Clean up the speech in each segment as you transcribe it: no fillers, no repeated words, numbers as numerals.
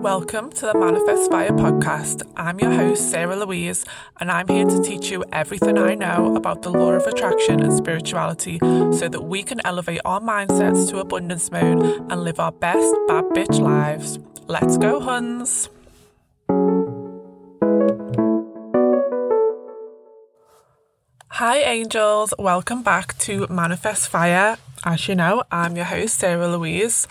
Welcome to the Manifest Fire podcast. I'm your host, Sarah Louise, and I'm here to teach you everything I know about the law of attraction and spirituality so that we can elevate our mindsets to abundance mode and live our best bad bitch lives. Let's go, huns! Hi, angels. Welcome back to Manifest Fire. As you know, I'm your host, Sarah Louise.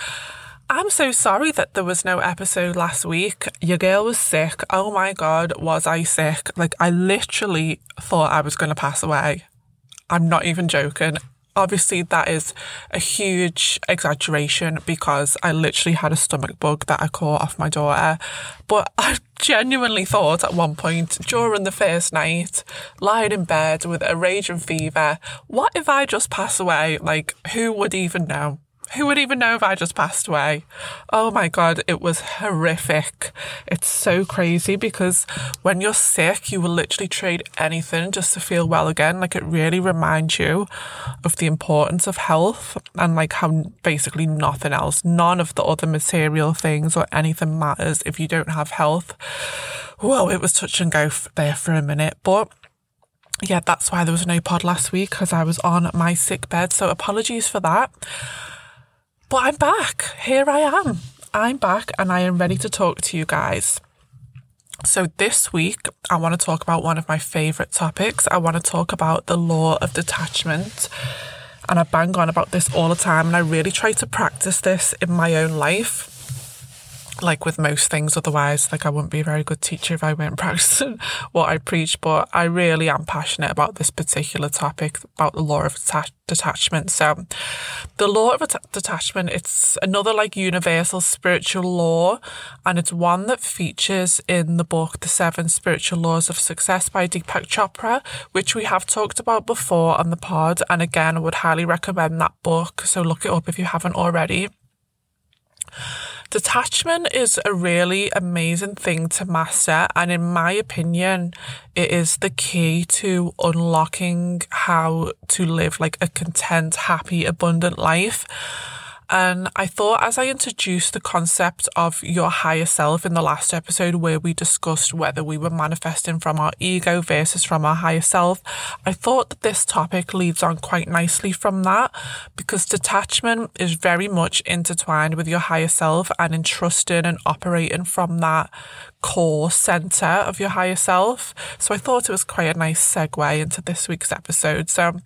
I'm so sorry that there was no episode last week. Your girl was sick. Oh my God, was I sick? Like, I literally thought I was going to pass away. I'm not even joking. Obviously, that is a huge exaggeration because I literally had a stomach bug that I caught off my daughter. But I genuinely thought at one point during the first night, lying in bed with a raging fever, what if I just pass away? Like, who would even know? Who would even know if I just passed away? Oh my God, it was horrific. It's so crazy because when you're sick, you will literally trade anything just to feel well again. Like, it really reminds you of the importance of health and like how basically nothing else, none of the other material things or anything matters if you don't have health. Whoa, it was touch and go there for a minute, but yeah, that's why there was no pod last week because I was on my sick bed. So apologies for that. But I'm back. Here I am. I'm back and I am ready to talk to you guys. So this week, I want to talk about one of my favourite topics. I want to talk about the law of detachment. And I bang on about this all the time. And I really try to practice this in my own life, like with most things. Otherwise, like, I wouldn't be a very good teacher if I weren't practicing what I preach. But I really am passionate about this particular topic, about the law of detachment. So the law of detachment, it's another like universal spiritual law, and it's one that features in the book The Seven Spiritual Laws of Success by Deepak Chopra, which we have talked about before on the pod. And again, I would highly recommend that book. So look it up if you haven't already. Detachment is a really amazing thing to master, and in my opinion, it is the key to unlocking how to live like a content, happy, abundant life. And I thought, as I introduced the concept of your higher self in the last episode where we discussed whether we were manifesting from our ego versus from our higher self, I thought that this topic leads on quite nicely from that, because detachment is very much intertwined with your higher self and in trusting and operating from that core center of your higher self. So I thought it was quite a nice segue into this week's episode. So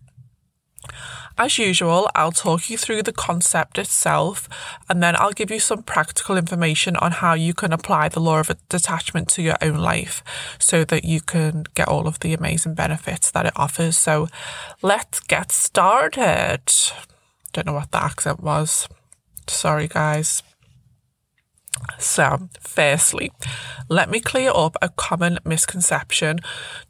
as usual, I'll talk you through the concept itself, and then I'll give you some practical information on how you can apply the law of detachment to your own life so that you can get all of the amazing benefits that it offers. So let's get started. Don't know what the accent was. Sorry, guys. So, firstly, let me clear up a common misconception.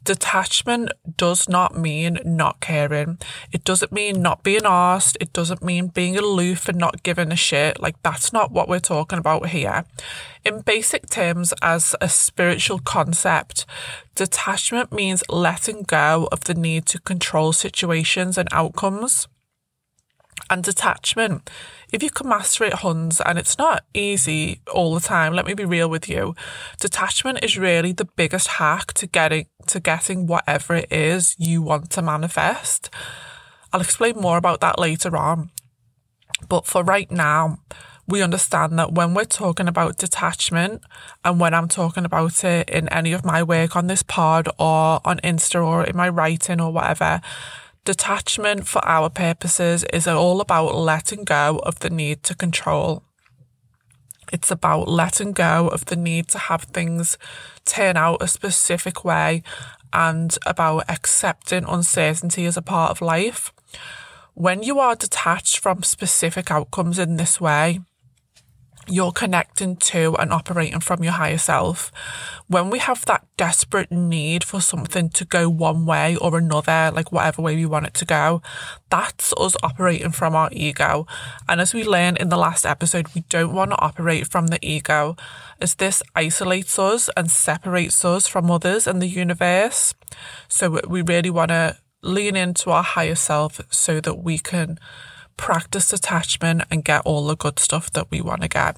Detachment does not mean not caring. It doesn't mean not being arsed. It doesn't mean being aloof and not giving a shit. Like, that's not what we're talking about here. In basic terms, as a spiritual concept, detachment means letting go of the need to control situations and outcomes. And detachment, if you can master it, huns, and it's not easy all the time, let me be real with you, detachment is really the biggest hack to getting whatever it is you want to manifest. I'll explain more about that later on. But for right now, we understand that when we're talking about detachment, and when I'm talking about it in any of my work on this pod or on Insta or in my writing or whatever, detachment for our purposes is all about letting go of the need to control. It's about letting go of the need to have things turn out a specific way, and about accepting uncertainty as a part of life. When you are detached from specific outcomes in this way, you're connecting to and operating from your higher self. When we have that desperate need for something to go one way or another, like whatever way we want it to go, that's us operating from our ego. And as we learned in the last episode, we don't want to operate from the ego, as this isolates us and separates us from others and the universe. So we really want to lean into our higher self so that we can practice detachment and get all the good stuff that we want to get.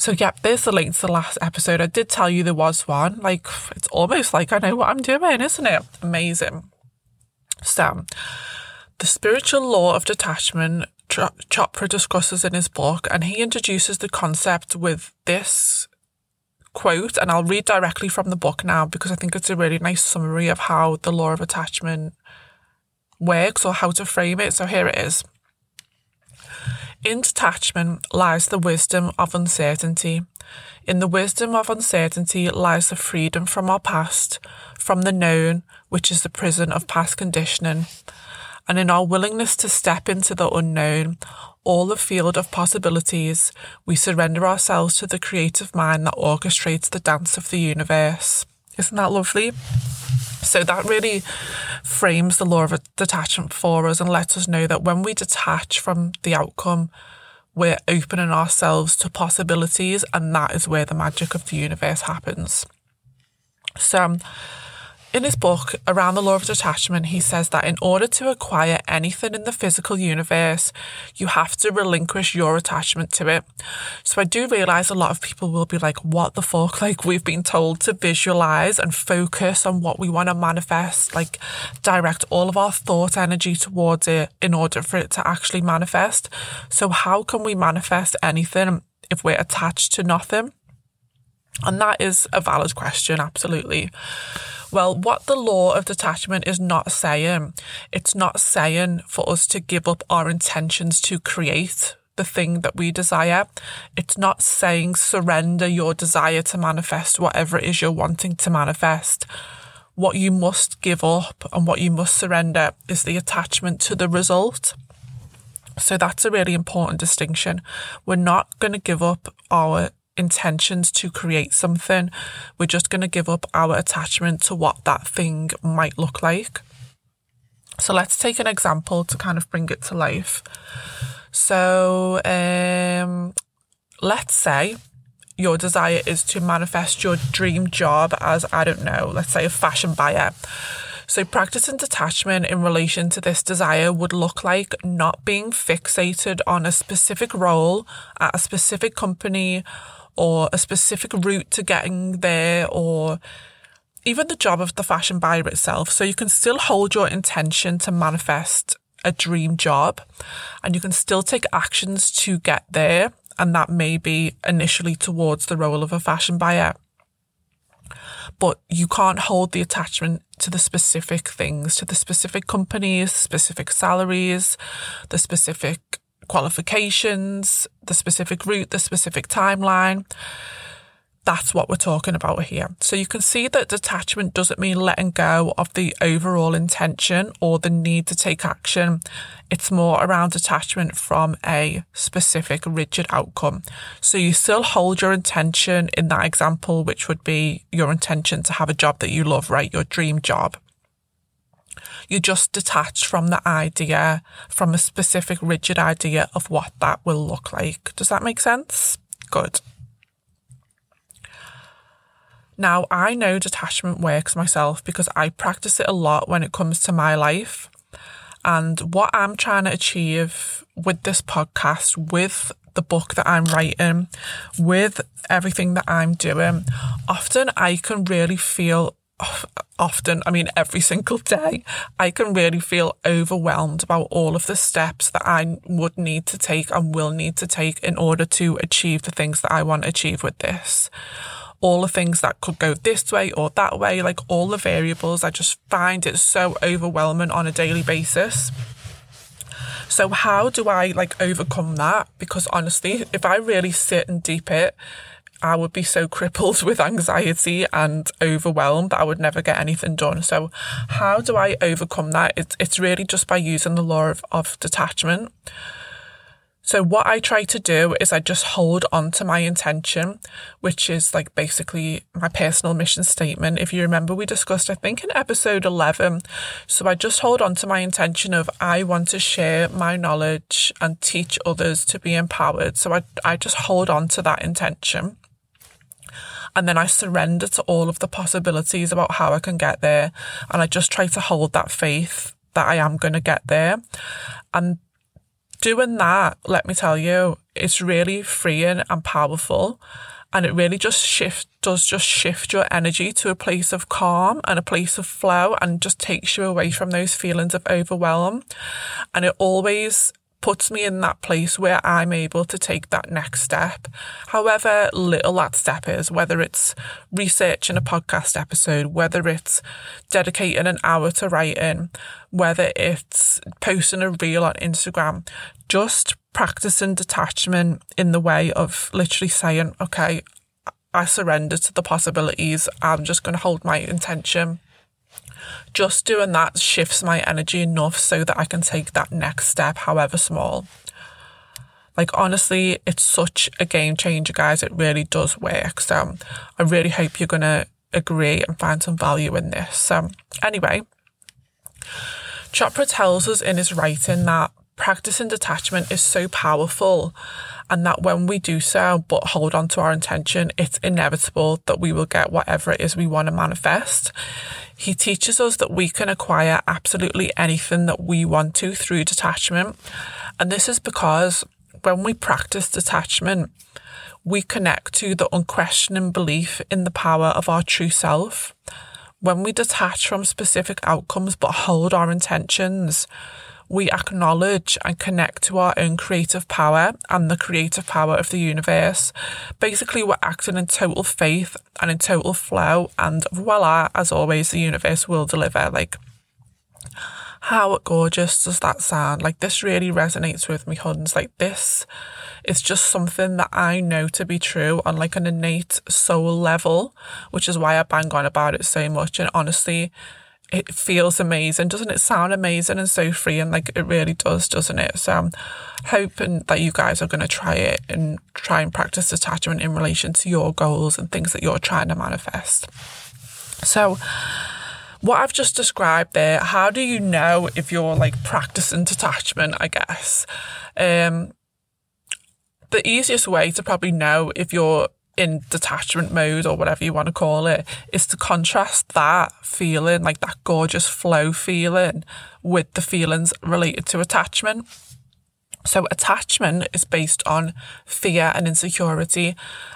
So yep, there's the link to the last episode. I did tell you there was one. Like, it's almost like I know what I'm doing, isn't it? Amazing. So, the spiritual law of detachment, Chopra discusses in his book, and he introduces the concept with this quote, and I'll read directly from the book now because I think it's a really nice summary of how the law of attachment works or how to frame it. So here it is. In detachment lies the wisdom of uncertainty. In the wisdom of uncertainty lies the freedom from our past, from the known, which is the prison of past conditioning. And in our willingness to step into the unknown, all the field of possibilities, we surrender ourselves to the creative mind that orchestrates the dance of the universe. Isn't that lovely? So that really frames the law of detachment for us and lets us know that when we detach from the outcome, we're opening ourselves to possibilities, and that is where the magic of the universe happens. So, in his book, Around the Law of Detachment, he says that in order to acquire anything in the physical universe, you have to relinquish your attachment to it. So I do realise a lot of people will be like, what the fuck? Like, we've been told to visualise and focus on what we want to manifest, like direct all of our thought energy towards it in order for it to actually manifest. So how can we manifest anything if we're attached to nothing? And that is a valid question, absolutely. Well, what the law of detachment is not saying, it's not saying for us to give up our intentions to create the thing that we desire. It's not saying surrender your desire to manifest whatever it is you're wanting to manifest. What you must give up and what you must surrender is the attachment to the result. So that's a really important distinction. We're not going to give up our intentions to create something. We're just going to give up our attachment to what that thing might look like. So let's take an example to kind of bring it to life. So let's say your desire is to manifest your dream job as, I don't know, let's say a fashion buyer. So practicing detachment in relation to this desire would look like not being fixated on a specific role at a specific company or a specific route to getting there, or even the job of the fashion buyer itself. So you can still hold your intention to manifest a dream job, and you can still take actions to get there, and that may be initially towards the role of a fashion buyer. But you can't hold the attachment to the specific things, to the specific companies, specific salaries, the specific qualifications, the specific route, the specific timeline. That's what we're talking about here. So you can see that detachment doesn't mean letting go of the overall intention or the need to take action. It's more around detachment from a specific rigid outcome. So you still hold your intention in that example, which would be your intention to have a job that you love, right? Your dream job. You just detach from the idea, from a specific rigid idea of what that will look like. Does that make sense? Good. Now, I know detachment works myself because I practice it a lot when it comes to my life. And what I'm trying to achieve with this podcast, with the book that I'm writing, with everything that I'm doing, often I can really feel, every single day, I can really feel overwhelmed about all of the steps that I would need to take and will need to take in order to achieve the things that I want to achieve with this. All the things that could go this way or that way, like all the variables, I just find it so overwhelming on a daily basis. So how do I overcome that? Because honestly, if I really sit and deep it, I would be so crippled with anxiety and overwhelmed that I would never get anything done. So how do I overcome that? It's really just by using the law of detachment. So what I try to do is I just hold on to my intention, which is basically my personal mission statement. If you remember, we discussed, I think, in episode 11. So I just hold on to my intention of I want to share my knowledge and teach others to be empowered. So I just hold on to that intention. And then I surrender to all of the possibilities about how I can get there. And I just try to hold that faith that I am going to get there. And doing that, let me tell you, it's really freeing and powerful. And it really just shift your energy to a place of calm and a place of flow, and just takes you away from those feelings of overwhelm. And it always puts me in that place where I'm able to take that next step, however little that step is, whether it's researching a podcast episode, whether it's dedicating an hour to writing, whether it's posting a reel on Instagram, just practicing detachment in the way of literally saying, okay, I surrender to the possibilities. I'm just going to hold my intention. Just doing that shifts my energy enough so that I can take that next step, however small. Like, honestly, it's such a game changer, guys. It really does work. So I really hope you're going to agree and find some value in this. So anyway, Chopra tells us in his writing that practicing detachment is so powerful, and that when we do so but hold on to our intention, it's inevitable that we will get whatever it is we want to manifest. He teaches us that we can acquire absolutely anything that we want to through detachment. And this is because when we practice detachment, we connect to the unquestioning belief in the power of our true self. When we detach from specific outcomes but hold our intentions, we acknowledge and connect to our own creative power and the creative power of the universe. Basically, we're acting in total faith and in total flow, and voila, as always, the universe will deliver. Like, how gorgeous does that sound? Like, this really resonates with me, huns. Like, this is just something that I know to be true on like an innate soul level, which is why I bang on about it so much. And honestly, it feels amazing. Doesn't it sound amazing and so free? And like, it really does, doesn't it? So I'm hoping that you guys are going to try it and try and practice detachment in relation to your goals and things that you're trying to manifest. So what I've just described there, how do you know if you're like practicing detachment, I guess? The easiest way to probably know if you're in detachment mode, or whatever you want to call it, is to contrast that feeling, like that gorgeous flow feeling, with the feelings related to attachment. So attachment is based on fear and insecurity.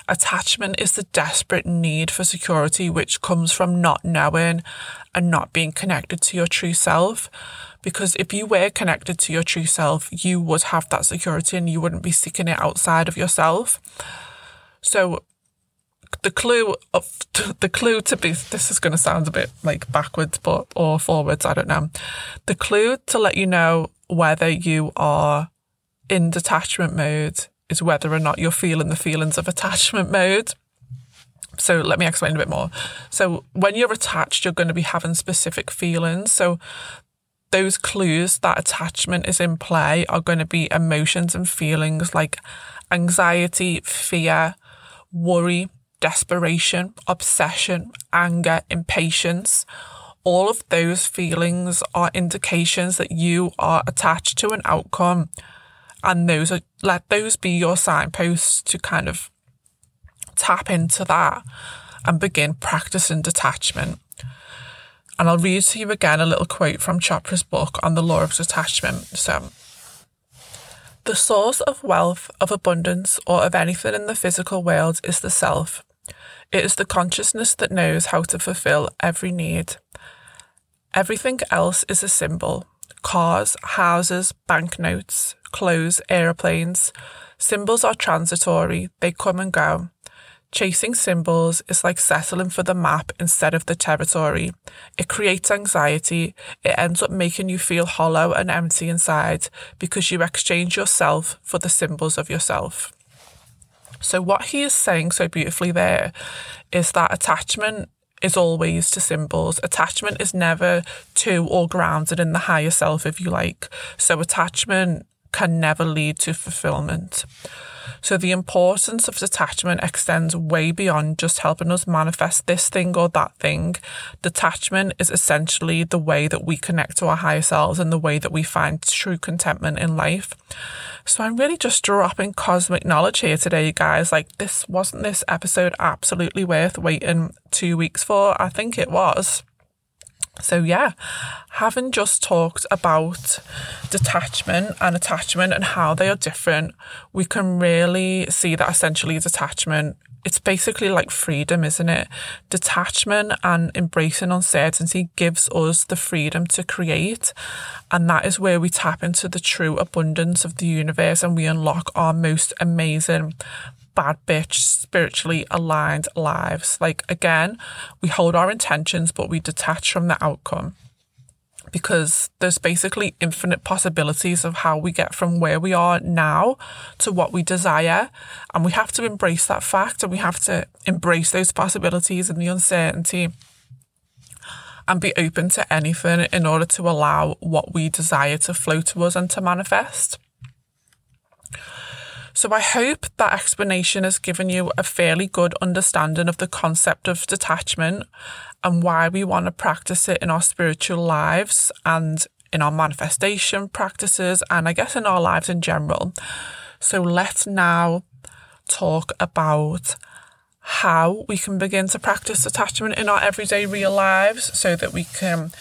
Attachment is the desperate need for security, which comes from not knowing and not being connected to your true self. Because if you were connected to your true self, you would have that security and you wouldn't be seeking it outside of yourself. So this is going to sound a bit like backwards or forwards, I don't know. The clue to let you know whether you are in detachment mode is whether or not you're feeling the feelings of attachment mode. So let me explain a bit more. So when you're attached, you're going to be having specific feelings. So those clues that attachment is in play are going to be emotions and feelings like anxiety, fear, worry, desperation, obsession, anger, impatience. All of those feelings are indications that you are attached to an outcome, and let those be your signposts to kind of tap into that and begin practicing detachment. And I'll read to you again a little quote from Chopra's book on the Law of Detachment. So, the source of wealth, of abundance, or of anything in the physical world is the self. It is the consciousness that knows how to fulfill every need. Everything else is a symbol. Cars, houses, banknotes, clothes, aeroplanes. Symbols are transitory. They come and go. Chasing symbols is like settling for the map instead of the territory. It creates anxiety. It ends up making you feel hollow and empty inside because you exchange yourself for the symbols of yourself. So what he is saying so beautifully there is that attachment is always to symbols. Attachment is never to or grounded in the higher self, if you like. So attachment can never lead to fulfillment. So the importance of detachment extends way beyond just helping us manifest this thing or that thing. Detachment is essentially the way that we connect to our higher selves and the way that we find true contentment in life. So I'm really just dropping cosmic knowledge here today, guys. Like, this episode absolutely worth waiting 2 weeks for? I think it was. So yeah, having just talked about detachment and how they are different, we can really see that essentially detachment, it's basically like freedom, isn't it? Detachment and embracing uncertainty gives us the freedom to create. And that is where we tap into the true abundance of the universe and we unlock our most amazing bad bitch, spiritually aligned lives. Like, again, we hold our intentions, but we detach from the outcome, because there's basically infinite possibilities of how we get from where we are now to what we desire. And we have to embrace that fact, and we have to embrace those possibilities and the uncertainty and be open to anything in order to allow what we desire to flow to us and to manifest. So I hope that explanation has given you a fairly good understanding of the concept of detachment and why we want to practice it in our spiritual lives and in our manifestation practices and I guess in our lives in general. So let's now talk about how we can begin to practice detachment in our everyday real lives so that we can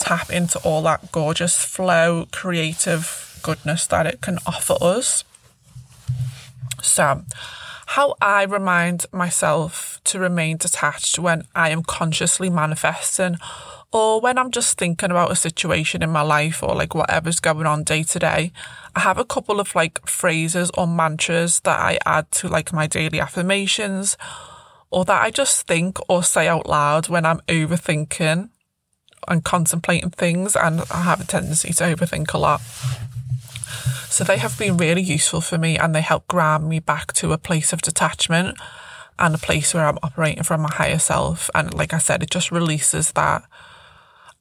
tap into all that gorgeous flow, creative goodness that it can offer us. So, how I remind myself to remain detached when I am consciously manifesting, or when I'm just thinking about a situation in my life or like whatever's going on day to day, I have a couple of like phrases or mantras that I add to like my daily affirmations, or that I just think or say out loud when I'm overthinking and contemplating things, and I have a tendency to overthink a lot. So they have been really useful for me, and they help ground me back to a place of detachment and a place where I'm operating from my higher self. And like I said, it just releases that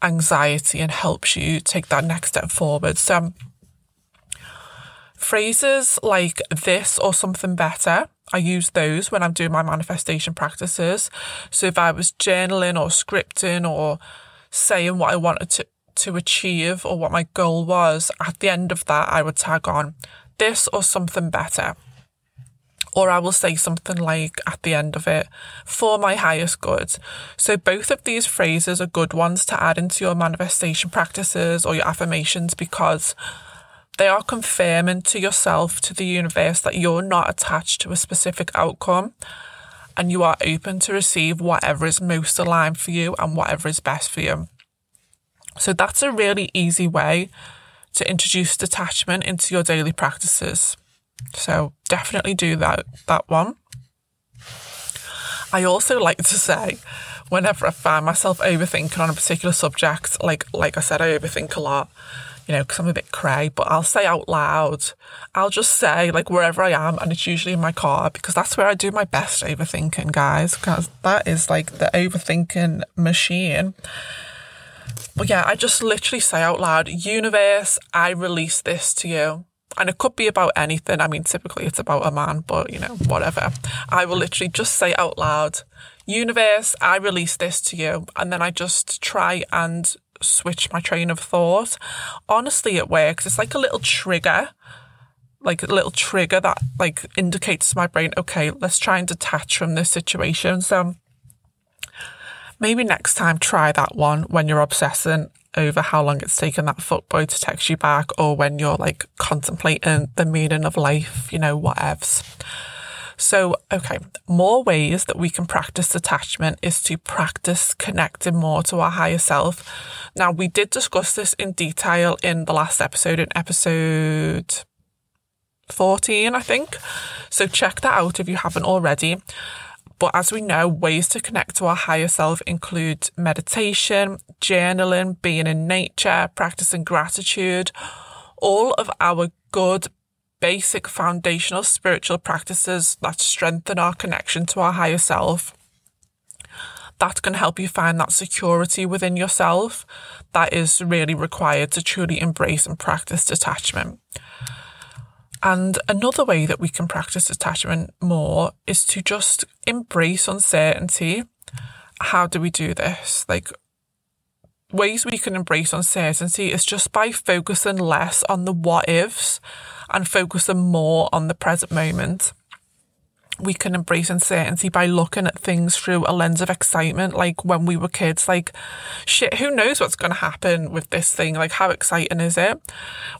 anxiety and helps you take that next step forward. So phrases like this or something better, I use those when I'm doing my manifestation practices. So if I was journaling or scripting or saying what I wanted to achieve or what my goal was, at the end of that I would tag on this or something better, or I will say something like at the end of it, for my highest good. So both of these phrases are good ones to add into your manifestation practices or your affirmations, because they are confirming to yourself, to the universe, that you're not attached to a specific outcome and you are open to receive whatever is most aligned for you and whatever is best for you. So that's a really easy way to introduce detachment into your daily practices. So definitely do that one. I also like to say, whenever I find myself overthinking on a particular subject, like I said, I overthink a lot, you know, because I'm a bit cray, but I'll say out loud, I'll just say like wherever I am, and it's usually in my car, because that's where I do my best overthinking, guys, because that is like the overthinking machine. But yeah, I just literally say out loud, universe, I release this to you. And it could be about anything. I mean, typically it's about a man, but you know, whatever. I will literally just say out loud, universe, I release this to you. And then I just try and switch my train of thought. Honestly, it works. It's like a little trigger that like indicates to my brain, okay, let's try and detach from this situation. So maybe next time try that one when you're obsessing over how long it's taken that fuckboy to text you back, or when you're like contemplating the meaning of life, you know, whatevs. So, okay, more ways that we can practice detachment is to practice connecting more to our higher self. Now, we did discuss this in detail in the last episode, in episode 14, I think. So check that out if you haven't already. But as we know, ways to connect to our higher self include meditation, journaling, being in nature, practicing gratitude, all of our good, basic, foundational spiritual practices that strengthen our connection to our higher self. That can help you find that security within yourself that is really required to truly embrace and practice detachment. And another way that we can practice detachment more is to just embrace uncertainty. How do we do this? Like, ways we can embrace uncertainty is just by focusing less on the what ifs and focusing more on the present moment. we can embrace uncertainty by looking at things through a lens of excitement. Like when we were kids, like, shit, who knows what's going to happen with this thing? Like, how exciting is it?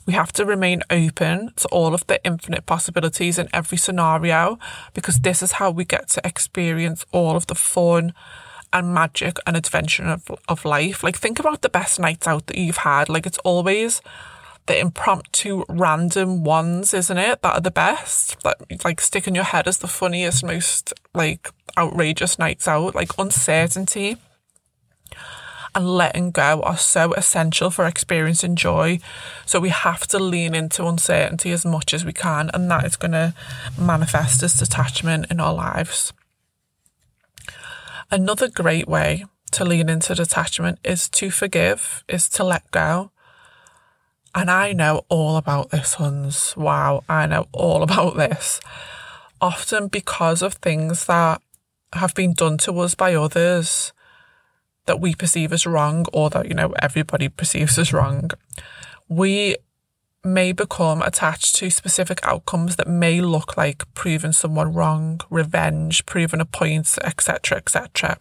We have to remain open to all of the infinite possibilities in every scenario, because this is how we get to experience all of the fun and magic and adventure of life. Like, think about the best nights out that you've had. Like, it's always the impromptu random ones, isn't it, that are the best, that like stick in your head as the funniest, most like outrageous nights out. Like, uncertainty and letting go are so essential for experiencing joy, so we have to lean into uncertainty as much as we can, and that is going to manifest as detachment in our lives. Another great way to lean into detachment is to forgive, is to let go. And I know all about this, huns. Wow, I know all about this. Often because of things that have been done to us by others that we perceive as wrong, or that, you know, everybody perceives as wrong, we may become attached to specific outcomes that may look like proving someone wrong, revenge, proving a point, etc., etc.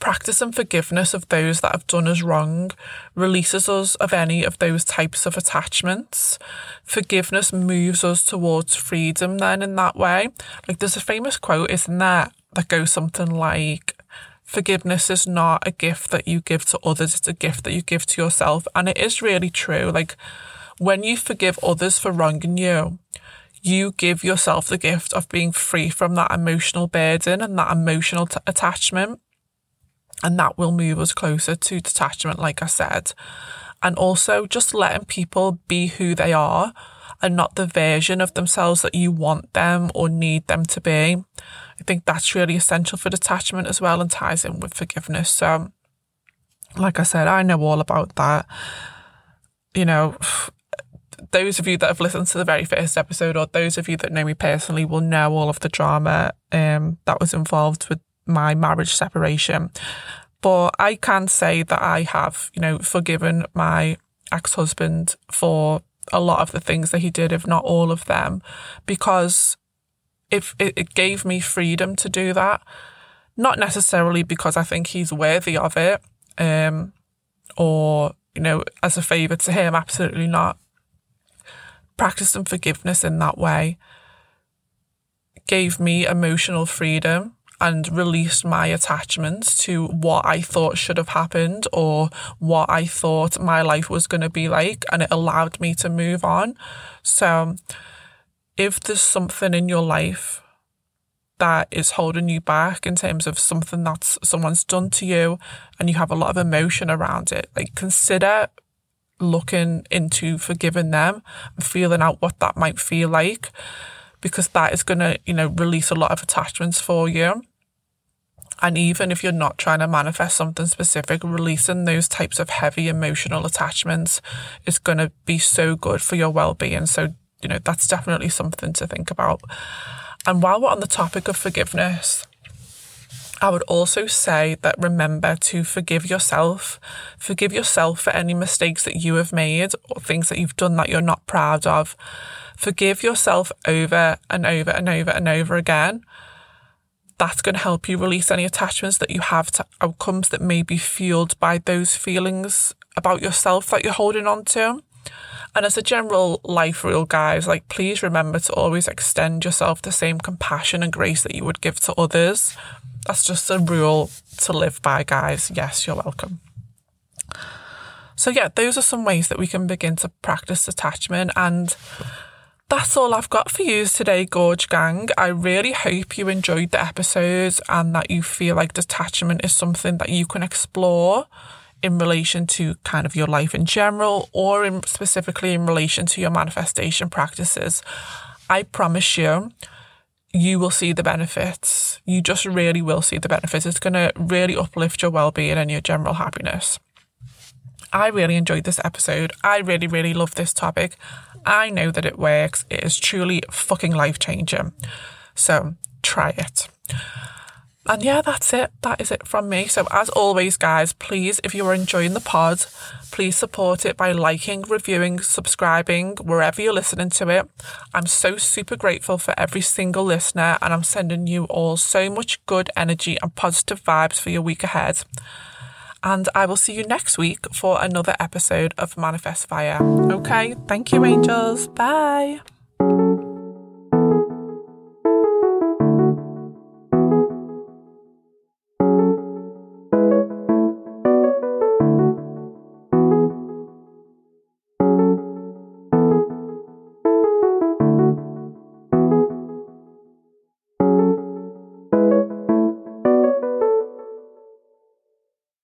Practicing forgiveness of those that have done us wrong releases us of any of those types of attachments. Forgiveness moves us towards freedom then in that way. Like, there's a famous quote, isn't there, that goes something like, forgiveness is not a gift that you give to others, it's a gift that you give to yourself. And it is really true. Like, when you forgive others for wronging you, you give yourself the gift of being free from that emotional burden and that emotional attachment. And that will move us closer to detachment, like I said. And also just letting people be who they are and not the version of themselves that you want them or need them to be. I think that's really essential for detachment as well, and ties in with forgiveness. So, like I said, I know all about that. You know, those of you that have listened to the very first episode, or those of you that know me personally, will know all of the drama that was involved with my marriage separation. But I can say that I have, you know, forgiven my ex-husband for a lot of the things that he did, if not all of them, because if it gave me freedom to do that, not necessarily because I think he's worthy of it, or, you know, as a favour to him, absolutely not. Practicing forgiveness in that way gave me emotional freedom and released my attachments to what I thought should have happened, or what I thought my life was going to be like, and it allowed me to move on. So if there's something in your life that is holding you back in terms of something that's someone's done to you, and you have a lot of emotion around it, like, consider looking into forgiving them and feeling out what that might feel like, because that is going to, you know, release a lot of attachments for you. And even if you're not trying to manifest something specific, releasing those types of heavy emotional attachments is going to be so good for your well-being. So, you know, that's definitely something to think about. And while we're on the topic of forgiveness, I would also say that remember to forgive yourself. Forgive yourself for any mistakes that you have made, or things that you've done that you're not proud of. Forgive yourself over and over and over and over again. That's going to help you release any attachments that you have to outcomes that may be fueled by those feelings about yourself that you're holding on to. And as a general life rule, guys, like, please remember to always extend yourself the same compassion and grace that you would give to others. That's just a rule to live by, guys. Yes, you're welcome. So yeah, those are some ways that we can begin to practice detachment. And that's all I've got for you today, Gorge Gang. I really hope you enjoyed the episodes, and that you feel like detachment is something that you can explore in relation to kind of your life in general, or in specifically in relation to your manifestation practices. I promise you, you will see the benefits. You just really will see the benefits. It's going to really uplift your well-being and your general happiness. I really enjoyed this episode. I really, really love this topic. I know that it works. It is truly fucking life-changing. So try it. And yeah, that's it. That is it from me. So as always, guys, please, if you are enjoying the pod, please support it by liking, reviewing, subscribing, wherever you're listening to it. I'm so super grateful for every single listener, and I'm sending you all so much good energy and positive vibes for your week ahead. And I will see you next week for another episode of Manifest Fire. Okay, thank you, angels. Bye.